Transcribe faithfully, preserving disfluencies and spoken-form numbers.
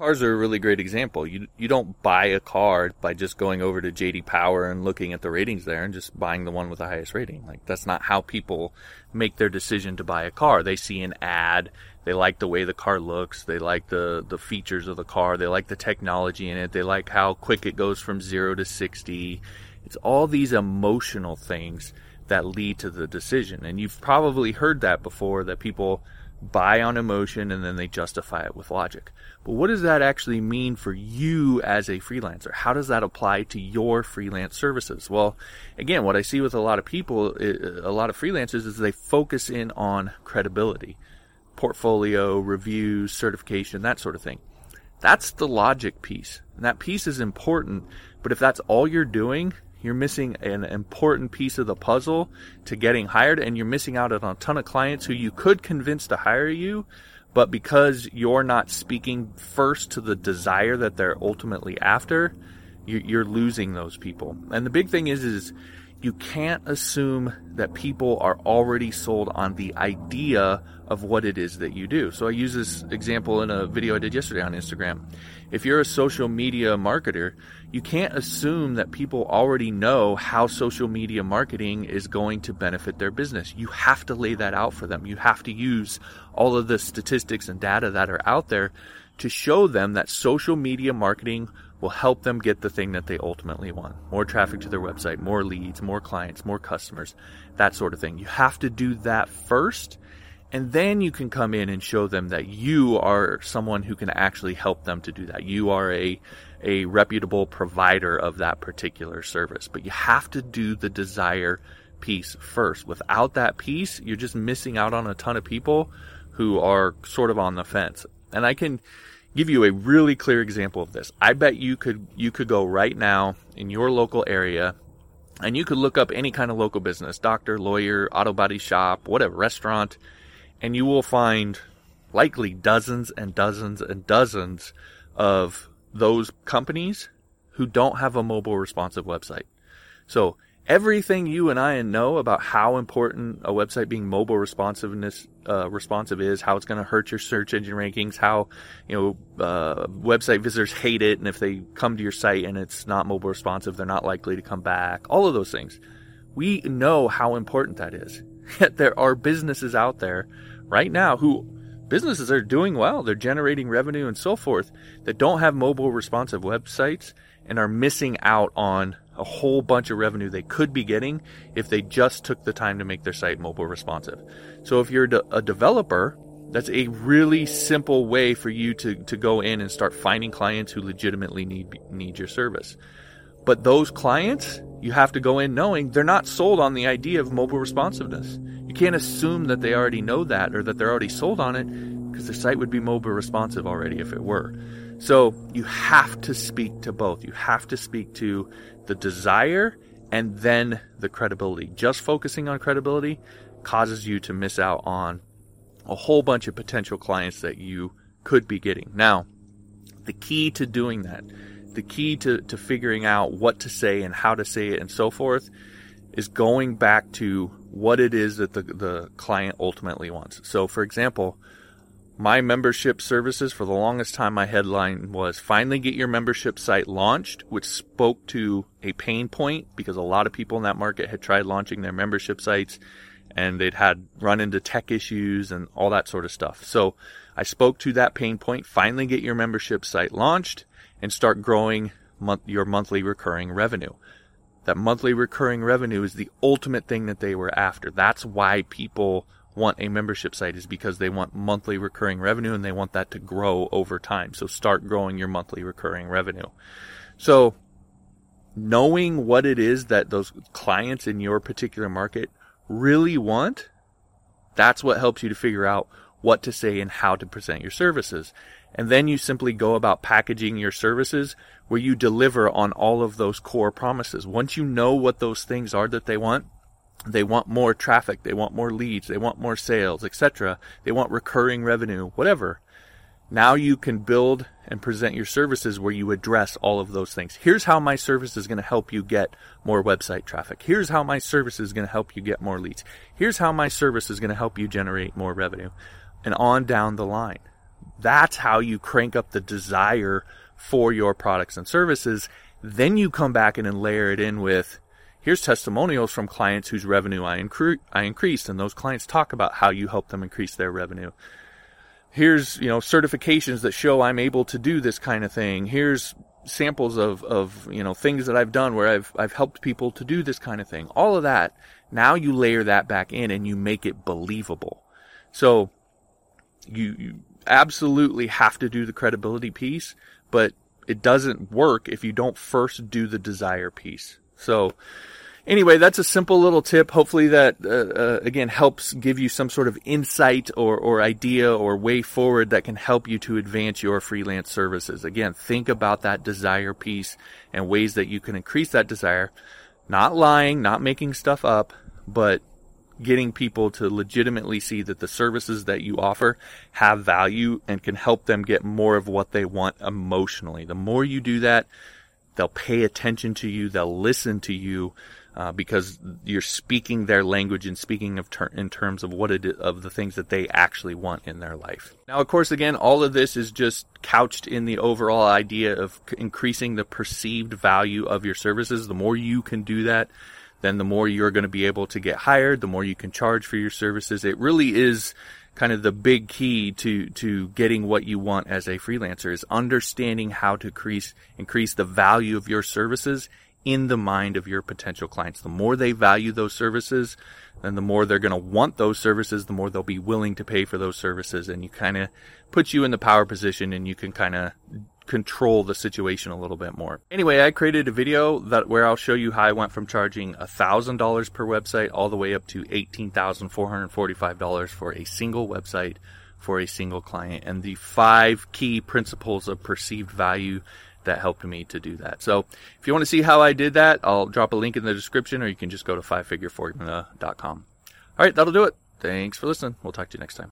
Cars are a really great example. You you don't buy a car by just going over to J D. Power and looking at the ratings there and just buying the one with the highest rating. Like, that's not how people make their decision to buy a car. They see an ad. They like the way the car looks. They like the, the features of the car. They like the technology in it. They like how quick it goes from zero to sixty. It's all these emotional things that lead to the decision. And you've probably heard that before, that people buy on emotion and then they justify it with logic. But what does that actually mean for you as a freelancer? How does that apply to your freelance services? Well, again, what I see with a lot of people, a lot of freelancers, is they focus in on credibility, portfolio, reviews, certification, that sort of thing. That's the logic piece. And that piece is important, but if that's all you're doing, you're missing an important piece of the puzzle to getting hired, and you're missing out on a ton of clients who you could convince to hire you, but because you're not speaking first to the desire that they're ultimately after, you're losing those people. And the big thing is, is you can't assume that people are already sold on the idea of what it is that you do. So I use this example in a video I did yesterday on Instagram. If you're a social media marketer, you can't assume that people already know how social media marketing is going to benefit their business. You have to lay that out for them. You have to use all of the statistics and data that are out there to show them that social media marketing will help them get the thing that they ultimately want. More traffic to their website, more leads, more clients, more customers, that sort of thing. You have to do that first, and then you can come in and show them that you are someone who can actually help them to do that. You are a, a reputable provider of that particular service. But you have to do the desire piece first. Without that piece, you're just missing out on a ton of people who are sort of on the fence. And I can give you a really clear example of this. I bet you could you could go right now in your local area and you could look up any kind of local business, doctor, lawyer, auto body shop, whatever, restaurant, and you will find likely dozens and dozens and dozens of those companies who don't have a mobile responsive website. So everything you and I know about how important a website being mobile responsiveness uh, responsive is, how it's going to hurt your search engine rankings, how you know uh, website visitors hate it, and if they come to your site and it's not mobile responsive, they're not likely to come back. All of those things, we know how important that is. Yet there are businesses out there right now who businesses are doing well, they're generating revenue and so forth, that don't have mobile responsive websites and are missing out on a whole bunch of revenue they could be getting if they just took the time to make their site mobile responsive. So if you're a developer, that's a really simple way for you to, to go in and start finding clients who legitimately need need your service. But those clients, you have to go in knowing they're not sold on the idea of mobile responsiveness. You can't assume that they already know that or that they're already sold on it, because their site would be mobile responsive already if it were. So you have to speak to both. You have to speak to the desire and then the credibility. Just focusing on credibility causes you to miss out on a whole bunch of potential clients that you could be getting. Now, the key to doing that, the key to, to figuring out what to say and how to say it and so forth, is going back to what it is that the, the client ultimately wants. So, for example, my membership services, for the longest time, my headline was "Finally Get Your Membership Site Launched," which spoke to a pain point because a lot of people in that market had tried launching their membership sites and they'd had run into tech issues and all that sort of stuff. So I spoke to that pain point, finally get your membership site launched, and start growing month, your monthly recurring revenue. That monthly recurring revenue is the ultimate thing that they were after. That's why people want a membership site, is because they want monthly recurring revenue and they want that to grow over time. So start growing your monthly recurring revenue. So knowing what it is that those clients in your particular market really want, that's what helps you to figure out what to say and how to present your services. And then you simply go about packaging your services where you deliver on all of those core promises. Once you know what those things are that they want, they want more traffic, they want more leads, they want more sales, et cetera. They want recurring revenue, whatever. Now you can build and present your services where you address all of those things. Here's how my service is going to help you get more website traffic. Here's how my service is going to help you get more leads. Here's how my service is going to help you generate more revenue. And on down the line. That's how you crank up the desire for your products and services. Then you come back in and layer it in with, here's testimonials from clients whose revenue I, incre- I increased. And those clients talk about how you help them increase their revenue. Here's, you know, certifications that show I'm able to do this kind of thing. Here's samples of, of, you know, things that I've done where I've, I've helped people to do this kind of thing. All of that. Now you layer that back in and you make it believable. So you, you absolutely have to do the credibility piece, but it doesn't work if you don't first do the desire piece. So anyway, that's a simple little tip. Hopefully that, uh, uh, again, helps give you some sort of insight or, or idea or way forward that can help you to advance your freelance services. Again, think about that desire piece and ways that you can increase that desire. Not lying, not making stuff up, but getting people to legitimately see that the services that you offer have value and can help them get more of what they want emotionally. The more you do that, they'll pay attention to you. They'll listen to you uh, because you're speaking their language and speaking of ter- in terms of what it is, of the things that they actually want in their life. Now, of course, again, all of this is just couched in the overall idea of c- increasing the perceived value of your services. The more you can do that, then the more you're going to be able to get hired, the more you can charge for your services. It really is kind of the big key to, to getting what you want as a freelancer is understanding how to increase, increase the value of your services in the mind of your potential clients. The more they value those services, then the more they're going to want those services, the more they'll be willing to pay for those services. And you kind of put you in the power position and you can kind of control the situation a little bit more. Anyway, I created a video that where I'll show you how I went from charging one thousand dollars per website all the way up to eighteen thousand four hundred forty-five dollars for a single website for a single client, and the five key principles of perceived value that helped me to do that. So if you want to see how I did that, I'll drop a link in the description, or you can just go to five figure formula dot com. All right, that'll do it. Thanks for listening. We'll talk to you next time.